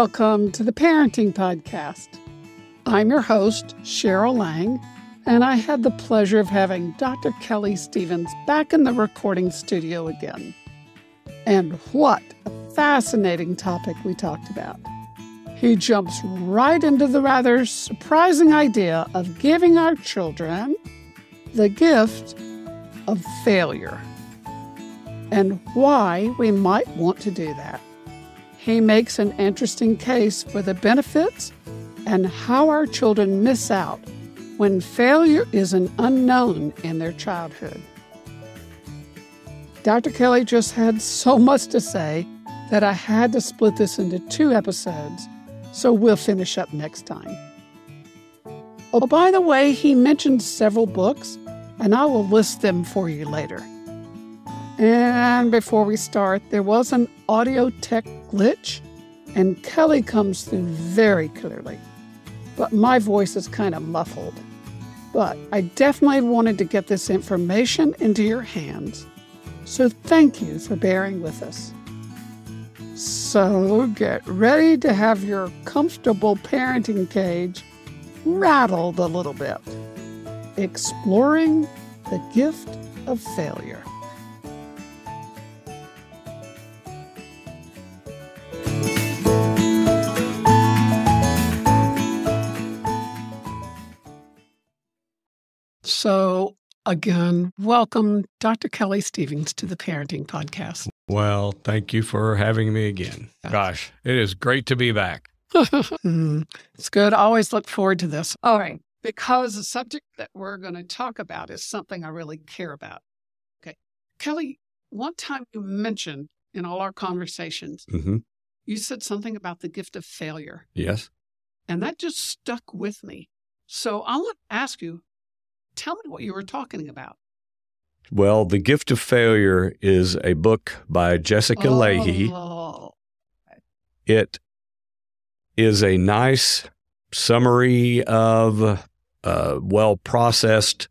welcome to the Parenting Podcast. I'm your host, Cheryl Lang, and I had the pleasure of having Dr. Kelly Stevens back in the recording studio again. And what a fascinating topic we talked about. He jumps right into the rather surprising idea of giving our children the gift of failure and why we might want to do that. He makes an interesting case for the benefits and how our children miss out when failure is an unknown in their childhood. Dr. Kelly just had so much to say that I had to split this into two episodes, so we'll finish up next time. Oh, by the way, he mentioned several books, and I will list them for you later. And before we start, there was an audio tech glitch, and Kelly comes through very clearly. But my voice is kind of muffled. But I definitely wanted to get this information into your hands. So thank you for bearing with us. So get ready to have your comfortable parenting cage rattled a little bit. Exploring the gift of failure. So, again, welcome Dr. Kelly Stevens to the Parenting Podcast. Well, thank you for having me again. Gosh, it is great to be back. It's good. I always look forward to this. All right. Because the subject that we're going to talk about is something I really care about. Okay. Kelly, one time you mentioned in all our conversations, you said something about the gift of failure. Yes. And that just stuck with me. So I want to ask you, tell me what you were talking about. Well, The Gift of Failure is a book by Jessica Lahey. It is a nice summary of a well-processed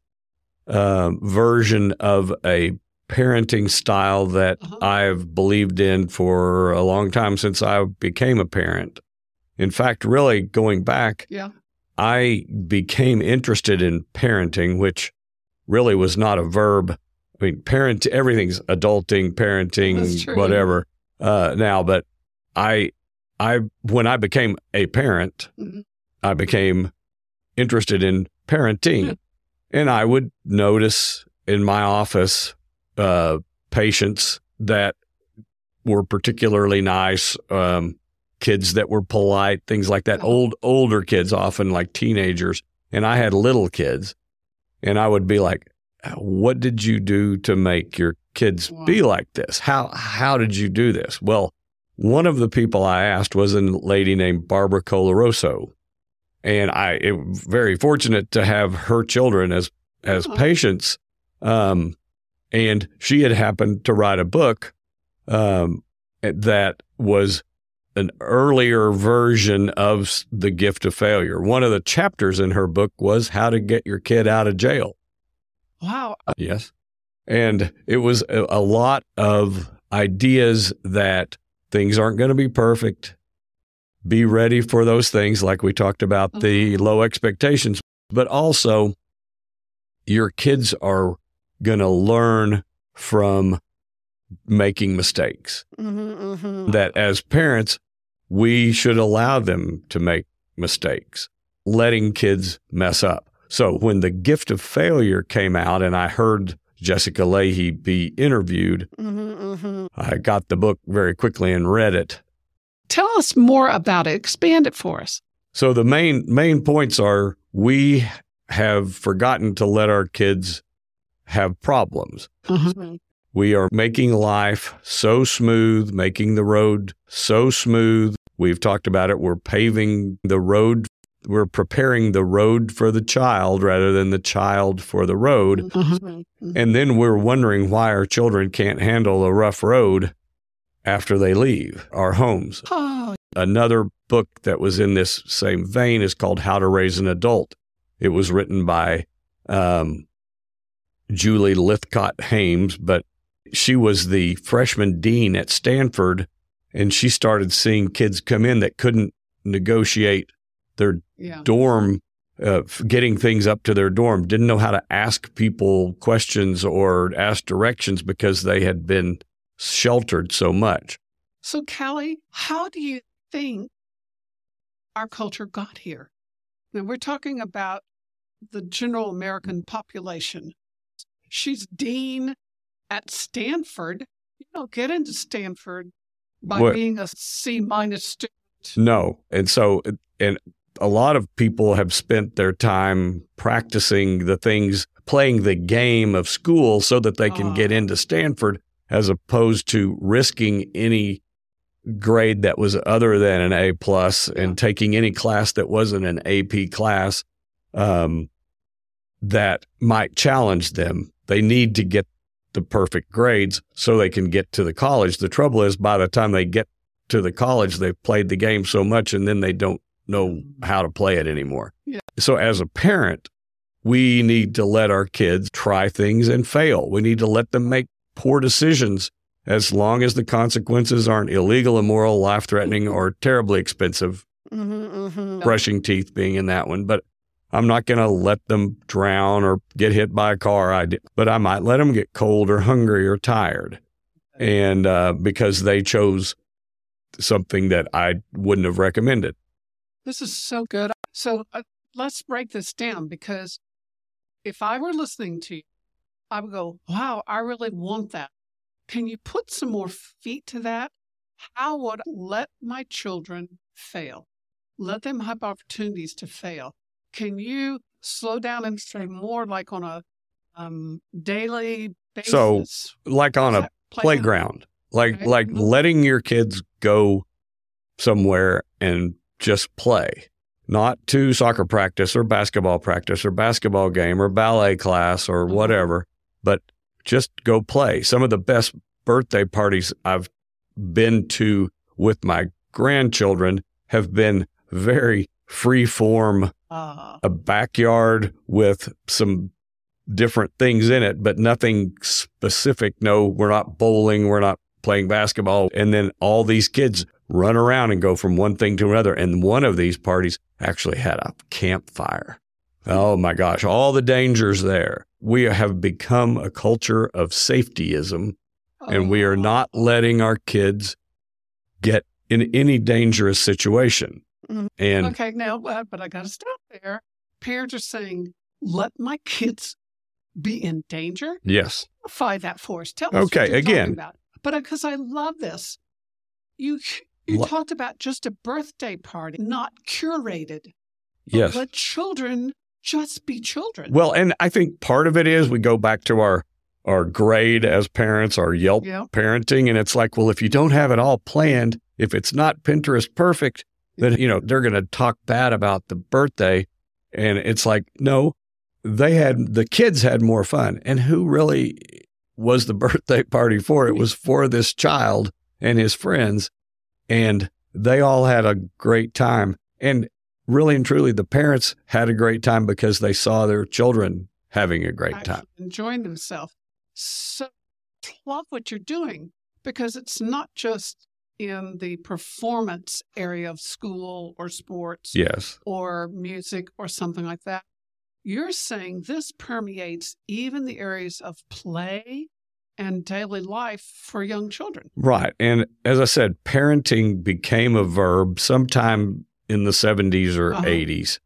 version of a parenting style that I've believed in for a long time since I became a parent. In fact, really going back, I became interested in parenting, which really was not a verb. I mean, parent, everything's adulting, parenting, whatever now. But I when I became a parent, I became interested in parenting. And I would notice in my office patients that were particularly nice, kids that were polite, things like that, older kids, often like teenagers. And I had little kids. And I would be like, what did you do to make your kids be like this? How did you do this? Well, one of the people I asked was a lady named Barbara Coloroso. And I was very fortunate to have her children as patients. And she had happened to write a book that was an earlier version of The Gift of Failure. One of the chapters in her book was how to get your kid out of jail. Wow. Yes. And it was a lot of ideas that things aren't going to be perfect. Be ready for those things, like we talked about, the low expectations. But also, your kids are going to learn from making mistakes. That as parents, we should allow them to make mistakes, letting kids mess up. So when The Gift of Failure came out and I heard Jessica Lahey be interviewed, I got the book very quickly and read it. Tell us more about it. Expand it for us. So the main points are we have forgotten to let our kids have problems. We are making life so smooth, making the road so smooth. We've talked about it. We're paving the road. We're preparing the road for the child rather than the child for the road. And then we're wondering why our children can't handle a rough road after they leave our homes. Another book that was in this same vein is called How to Raise an Adult. It was written by Julie Lythcott-Haims, but she was the freshman dean at Stanford And she started seeing kids come in that couldn't negotiate their dorm, getting things up to their dorm, didn't know how to ask people questions or ask directions because they had been sheltered so much. So, Kelly, how do you think our culture got here? Now, we're talking about the general American population. She's dean at Stanford. You don't get into Stanford by being a C- student. No. And a lot of people have spent their time practicing the things, playing the game of school so that they can get into Stanford, as opposed to risking any grade that was other than an A plus and taking any class that wasn't an AP class that might challenge them. They need to get the perfect grades so they can get to the college. The trouble is, by the time they get to the college, they've played the game so much, and then they don't know how to play it anymore. Yeah. So as a parent, we need to let our kids try things and fail. We need to let them make poor decisions as long as the consequences aren't illegal, immoral, life-threatening, or terribly expensive. Brushing teeth being in that one. But I'm not going to let them drown or get hit by a car. But I might let them get cold or hungry or tired. And because they chose something that I wouldn't have recommended. This is so good. So let's break this down, because if I were listening to you, I would go, wow, I really want that. Can you put some more feet to that? How would I let my children fail? Let them have opportunities to fail. Can you slow down and say more like on a daily basis? So like on a playground, like letting your kids go somewhere and just play, not to soccer practice or basketball game or ballet class or whatever, but just go play. Some of the best birthday parties I've been to with my grandchildren have been very free form, a backyard with some different things in it, but nothing specific. No, we're not bowling. We're not playing basketball. And then all these kids run around and go from one thing to another. And one of these parties actually had a campfire. Oh my gosh, all the dangers there. We have become a culture of safetyism, and we are not letting our kids get in any dangerous situation. And okay, now, but I got to stop there. Parents are saying, let my kids be in danger. Yes. Clarify that for us. Tell us what you're talking about. But because I love this. You talked about just a birthday party, not curated. Yes. Let children just be children. Well, and I think part of it is we go back to our grade as parents, our Yelp parenting. And it's like, well, if you don't have it all planned, if it's not Pinterest perfect, then, you know, they're going to talk bad about the birthday. And it's like, no, the kids had more fun. And who really was the birthday party for? It was for this child and his friends. And they all had a great time. And really and truly, the parents had a great time because they saw their children having a great time. Enjoying themselves. So I love what you're doing, because it's not just in the performance area of school or sports or music or something like that. You're saying this permeates even the areas of play and daily life for young children. Right. And as I said, parenting became a verb sometime in the 70s or 80s.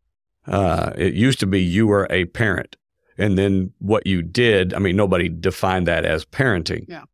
It used to be you were a parent. And then what you did, I mean, nobody defined that as parenting. Yeah.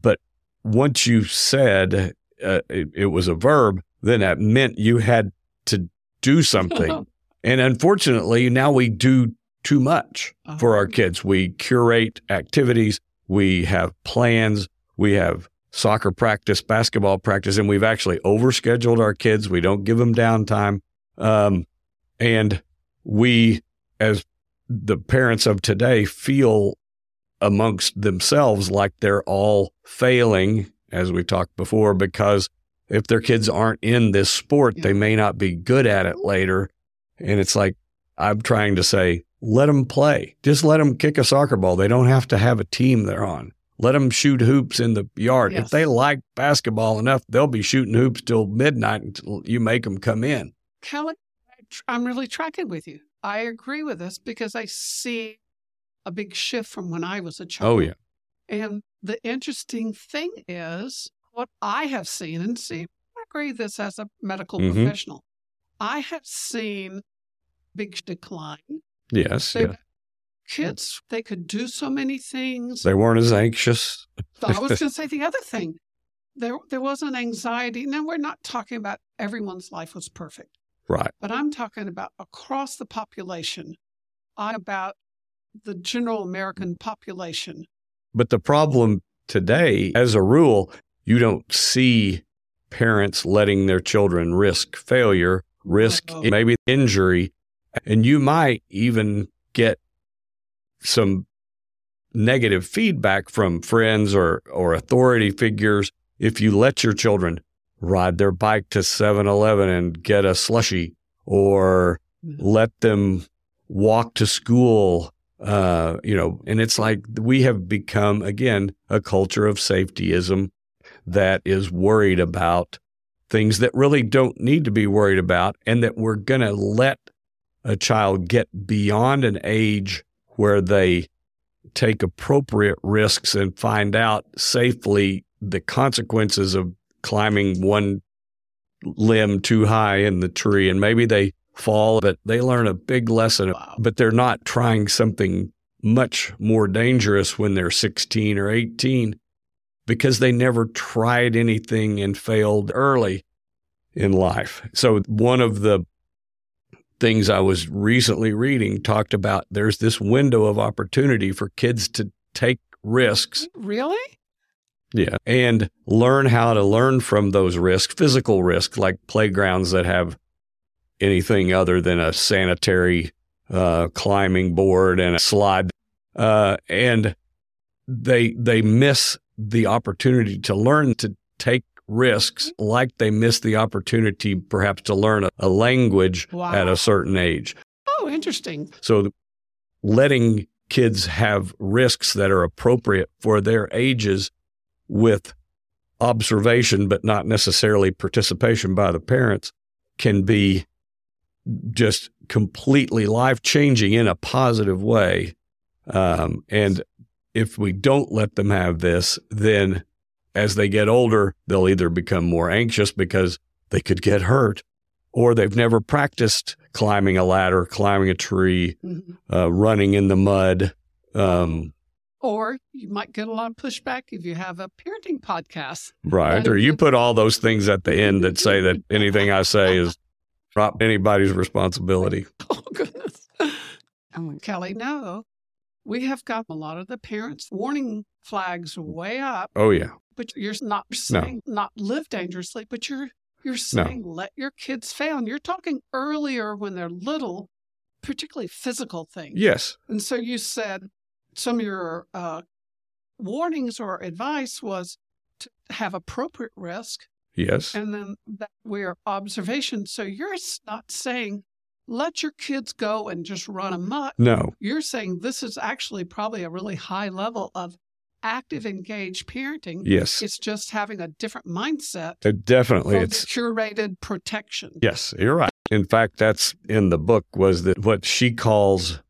But once you said it was a verb, then that meant you had to do something. And unfortunately, now we do too much for our kids. We curate activities. We have plans. We have soccer practice, basketball practice, and we've actually overscheduled our kids. We don't give them downtime. And we, as the parents of today, feel amongst themselves like they're all failing, as we talked before, because if their kids aren't in this sport, they may not be good at it later. And it's like, I'm trying to say, let them play. Just let them kick a soccer ball. They don't have to have a team they're on. Let them shoot hoops in the yard. Yes. If they like basketball enough, they'll be shooting hoops till midnight until you make them come in. Kelly, I'm really tracking with you. I agree with this because I see a big shift from when I was a child. Oh, yeah. And the interesting thing is what I have seen, and see, I agree with this as a medical professional. I have seen big decline. Yes, yes. Kids, they could do so many things. They weren't as anxious. I was going to say the other thing. There wasn't anxiety. Now, we're not talking about everyone's life was perfect. Right. But I'm talking about across the population, about the general American population. But the problem today, as a rule, you don't see parents letting their children risk failure, risk maybe injury, and you might even get some negative feedback from friends or authority figures if you let your children ride their bike to 7-Eleven and get a slushie, or let them walk to school, and it's like we have become, again, a culture of safetyism that is worried about things that really don't need to be worried about, and that we're going to let a child get beyond an age where they take appropriate risks and find out safely the consequences of climbing one limb too high in the tree. And maybe they fall, but they learn a big lesson. But they're not trying something much more dangerous when they're 16 or 18 because they never tried anything and failed early in life. So one of the things I was recently reading talked about there's this window of opportunity for kids to take risks. Really? Yeah. And learn how to learn from those risks, physical risks, like playgrounds that have anything other than a sanitary climbing board and a slide. And they miss the opportunity to learn to take risks, like they miss the opportunity perhaps to learn a language at a certain age. Oh, interesting. So letting kids have risks that are appropriate for their ages with observation, but not necessarily participation by the parents, can be just completely life-changing in a positive way. And if we don't let them have this, then as they get older, they'll either become more anxious because they could get hurt, or they've never practiced climbing a ladder, climbing a tree, running in the mud. Or you might get a lot of pushback if you have a parenting podcast. Right. Or you put all those things at the end that say that anything I say is not anybody's responsibility. Oh, goodness. Kelly, no. We have got a lot of the parents' warning flags way up. Oh, yeah. But you're not saying not live dangerously, but you're saying let your kids fail. And you're talking earlier when they're little, particularly physical things. Yes. And so you said some of your warnings or advice was to have appropriate risk. Yes. And then that we're observation. So you're not saying let your kids go and just run amok. No. You're saying this is actually probably a really high level of active, engaged parenting. Yes. It's just having a different mindset. Definitely. It's curated protection. Yes, you're right. In fact, that's in the book, was that what she calls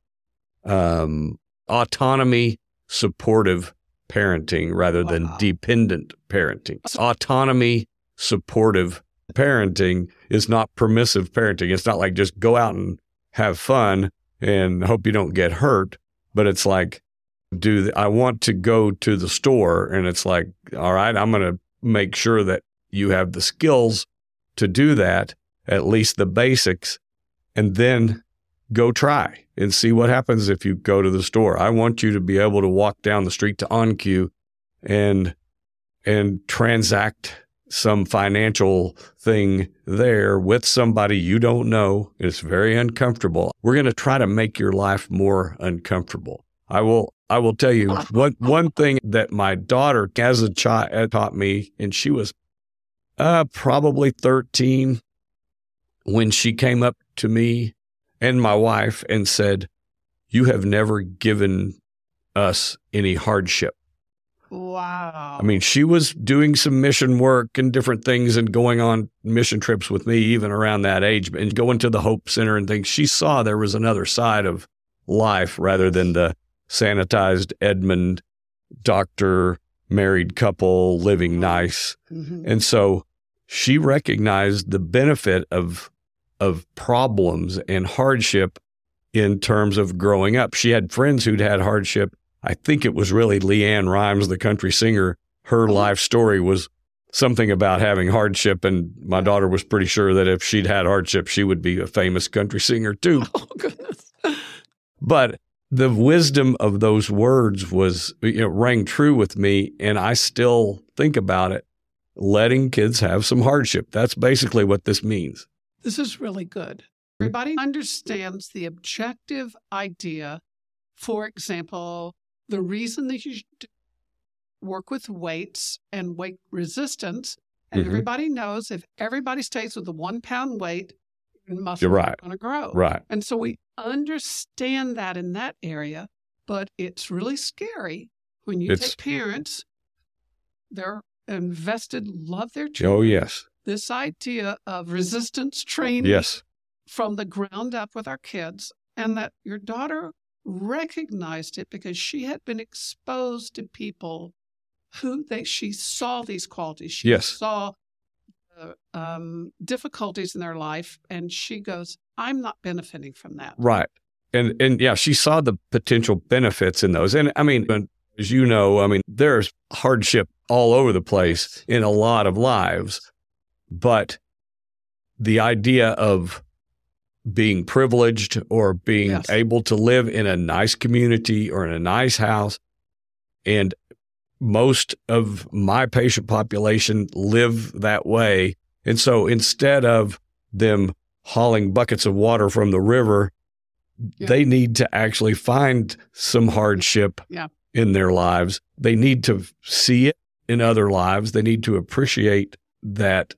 autonomy supportive parenting rather than dependent parenting. Autonomy supportive parenting is not permissive parenting. It's not like just go out and have fun and hope you don't get hurt, but it's like, I want to go to the store, and it's like, all right, I'm going to make sure that you have the skills to do that, at least the basics, and then go try and see what happens if you go to the store. I want you to be able to walk down the street to OnQ and transact some financial thing there with somebody you don't know. It's very uncomfortable. We're going to try to make your life more uncomfortable. I will tell you one thing that my daughter as a child taught me, and she was probably 13 when she came up to me and my wife and said, "You have never given us any hardship. Wow. I mean, she was doing some mission work and different things and going on mission trips with me even around that age and going to the Hope Center and things. She saw there was another side of life rather than the sanitized Edmund doctor, married couple, living nice. Mm-hmm. And so she recognized the benefit of problems and hardship in terms of growing up. She had friends who'd had hardship. I think it was really LeAnn Rimes, the country singer. Her life story was something about having hardship, and my daughter was pretty sure that if she'd had hardship, she would be a famous country singer too. Oh, goodness. But the wisdom of those words was, you know, rang true with me, and I still think about it, letting kids have some hardship. That's basically what this means. This is really good. Everybody understands the objective idea. For example, the reason that you should work with weights and weight resistance, and mm-hmm. everybody knows if everybody stays with the 1 pound weight, your muscles are going to grow. Right. And so we understand that in that area, but it's really scary when you take parents, they're invested, love their children. Oh, yes. This idea of resistance training from the ground up with our kids, and that your daughter recognized it because she had been exposed to people who she saw these qualities. She saw the difficulties in their life, and she goes, I'm not benefiting from that. Right. And yeah, she saw the potential benefits in those. And I mean, as you know, I mean, there's hardship all over the place in a lot of lives, but the idea of being privileged or being able to live in a nice community or in a nice house. And most of my patient population live that way. And so instead of them hauling buckets of water from the river, they need to actually find some hardship in their lives. They need to see it in other lives. They need to appreciate that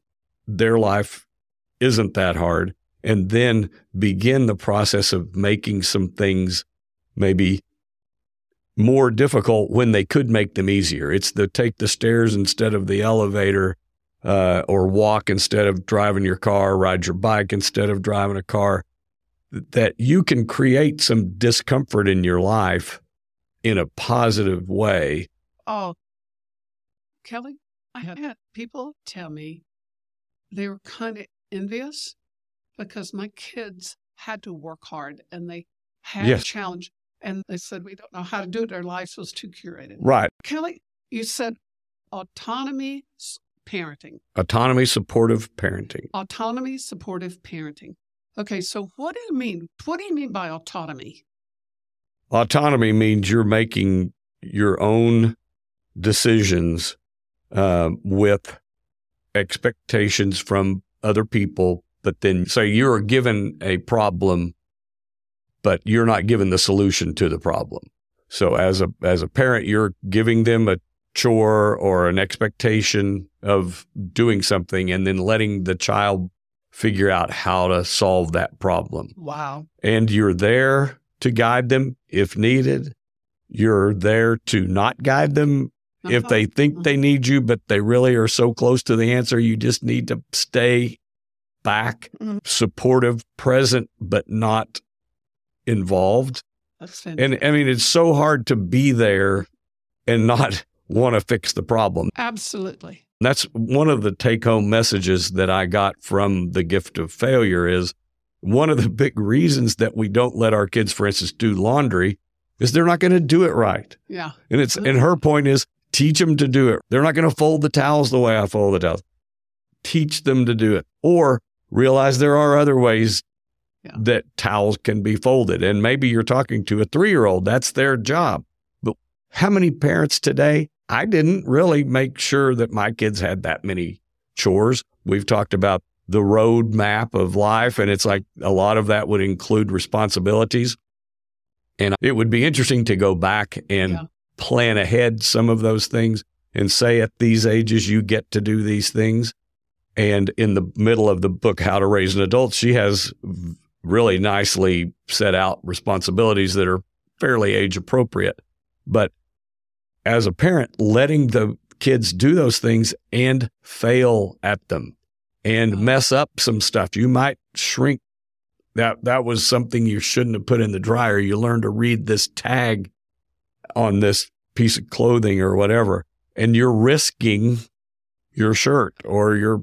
their life isn't that hard, and then begin the process of making some things maybe more difficult when they could make them easier. It's the take the stairs instead of the elevator, or walk instead of driving your car, ride your bike instead of driving a car, that you can create some discomfort in your life in a positive way. Oh, Kelly, I had people tell me they were kind of envious because my kids had to work hard and they had a challenge. And they said, we don't know how to do it. Their lives was too curated. Right. Kelly, you said autonomy parenting. Autonomy supportive parenting. Autonomy supportive parenting. Okay, so what do you mean? What do you mean by autonomy? Autonomy means you're making your own decisions with expectations from other people. But then say you're given a problem, but you're not given the solution to the problem. So as a parent, you're giving them a chore or an expectation of doing something and then letting the child figure out how to solve that problem. Wow. And you're there to guide them if needed. You're there to not guide them if they think they need you, but they really are so close to the answer, you just need to stay back, supportive, present, but not involved. That's fantastic. And I mean, it's so hard to be there and not want to fix the problem. Absolutely. That's one of the take-home messages that I got from The Gift of Failure is one of the big reasons that we don't let our kids, for instance, do laundry is they're not going to do it right. Yeah. And it's and her point is teach them to do it. They're not going to fold the towels the way I fold the towels. Teach them to do it, or realize there are other ways that towels can be folded. And maybe you're talking to a 3-year-old. That's their job. But how many parents today? I didn't really make sure that my kids had that many chores. We've talked about the road map of life, and it's like a lot of that would include responsibilities. And it would be interesting to go back and plan ahead some of those things and say at these ages you get to do these things. And in the middle of the book, How to Raise an Adult, she has really nicely set out responsibilities that are fairly age appropriate. But as a parent, letting the kids do those things and fail at them and mess up some stuff. You might shrink. That was something you shouldn't have put in the dryer. You learn to read this tag on this piece of clothing or whatever, and you're risking your shirt or your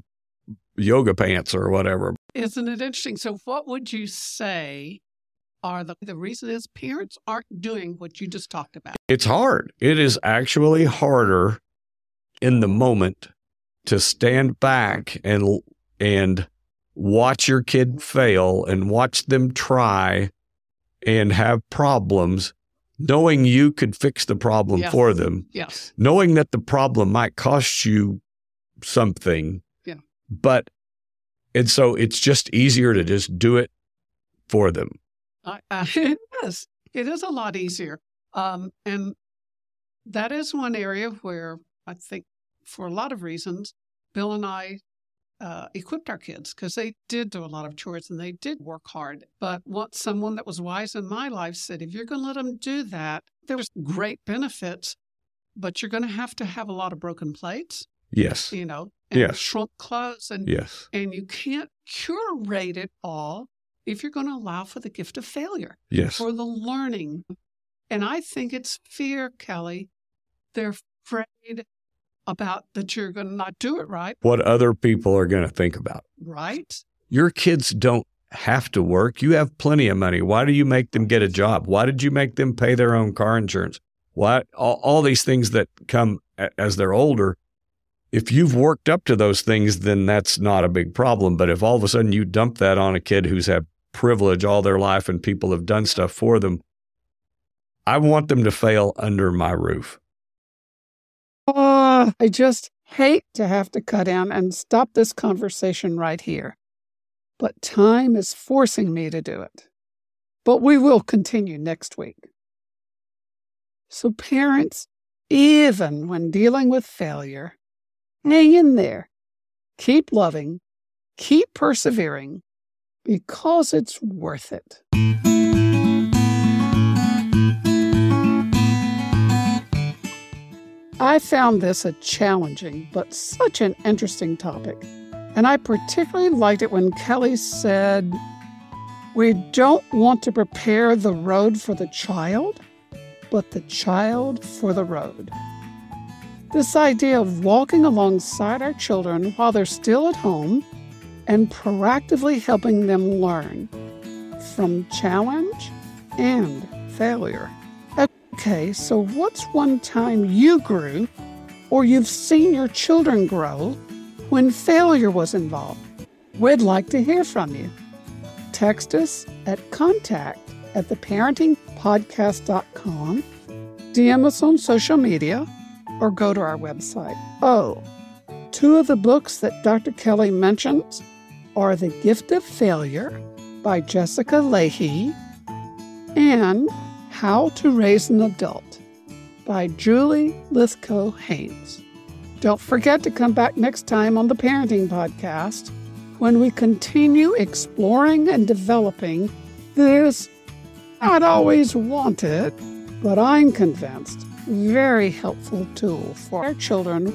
yoga pants or whatever. Isn't it interesting? So what would you say are the reason is parents aren't doing what you just talked about? It's hard. It is actually harder in the moment to stand back and watch your kid fail and watch them try and have problems, knowing you could fix the problem for them. Yes. Knowing that the problem might cost you something. Yeah. But, and so it's just easier to just do it for them. It is. It is a lot easier. And that is one area where I think for a lot of reasons, Bill and I equipped our kids because they did do a lot of chores and they did work hard. But what someone that was wise in my life said, if you're going to let them do that, there's great benefits, but you're going to have a lot of broken plates. Yes. You know, and shrunk clothes. And, and you can't curate it all if you're going to allow for the gift of failure. Yes. For the learning. And I think it's fear, Kelly. They're afraid about that you're going to not do it right. What other people are going to think about. Right. Your kids don't have to work. You have plenty of money. Why do you make them get a job? Why did you make them pay their own car insurance? Why all these things that come as they're older, if you've worked up to those things, then that's not a big problem. But if all of a sudden you dump that on a kid who's had privilege all their life and people have done stuff for them, I want them to fail under my roof. I just hate to have to cut in and stop this conversation right here. But time is forcing me to do it. But we will continue next week. So parents, even when dealing with failure, hang in there. Keep loving. Keep persevering. Because it's worth it. I found this a challenging, but such an interesting topic. And I particularly liked it when Kelly said, we don't want to prepare the road for the child, but the child for the road. This idea of walking alongside our children while they're still at home and proactively helping them learn from challenge and failure. Okay, so what's one time you grew or you've seen your children grow when failure was involved? We'd like to hear from you. Text us at contact@theparentingpodcast.com, DM us on social media, or go to our website. Oh, two of the books that Dr. Kelly mentions are The Gift of Failure by Jessica Lahey and How to Raise an Adult by Julie Lythcott-Haims. Don't forget to come back next time on The Parenting Podcast when we continue exploring and developing this not always wanted, but I'm convinced very helpful tool for our children.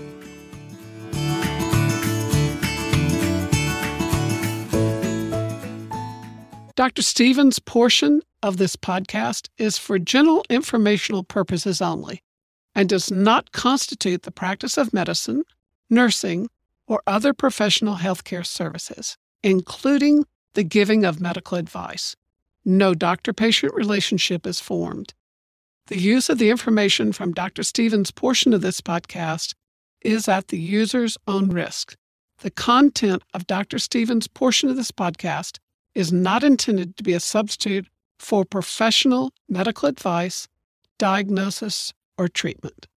Dr. Stevens' portion of this podcast is for general informational purposes only and does not constitute the practice of medicine, nursing, or other professional healthcare services, including the giving of medical advice. No doctor-patient relationship is formed. The use of the information from Dr. Stevens' portion of this podcast is at the user's own risk. The content of Dr. Stevens' portion of this podcast is not intended to be a substitute for professional medical advice, diagnosis, or treatment.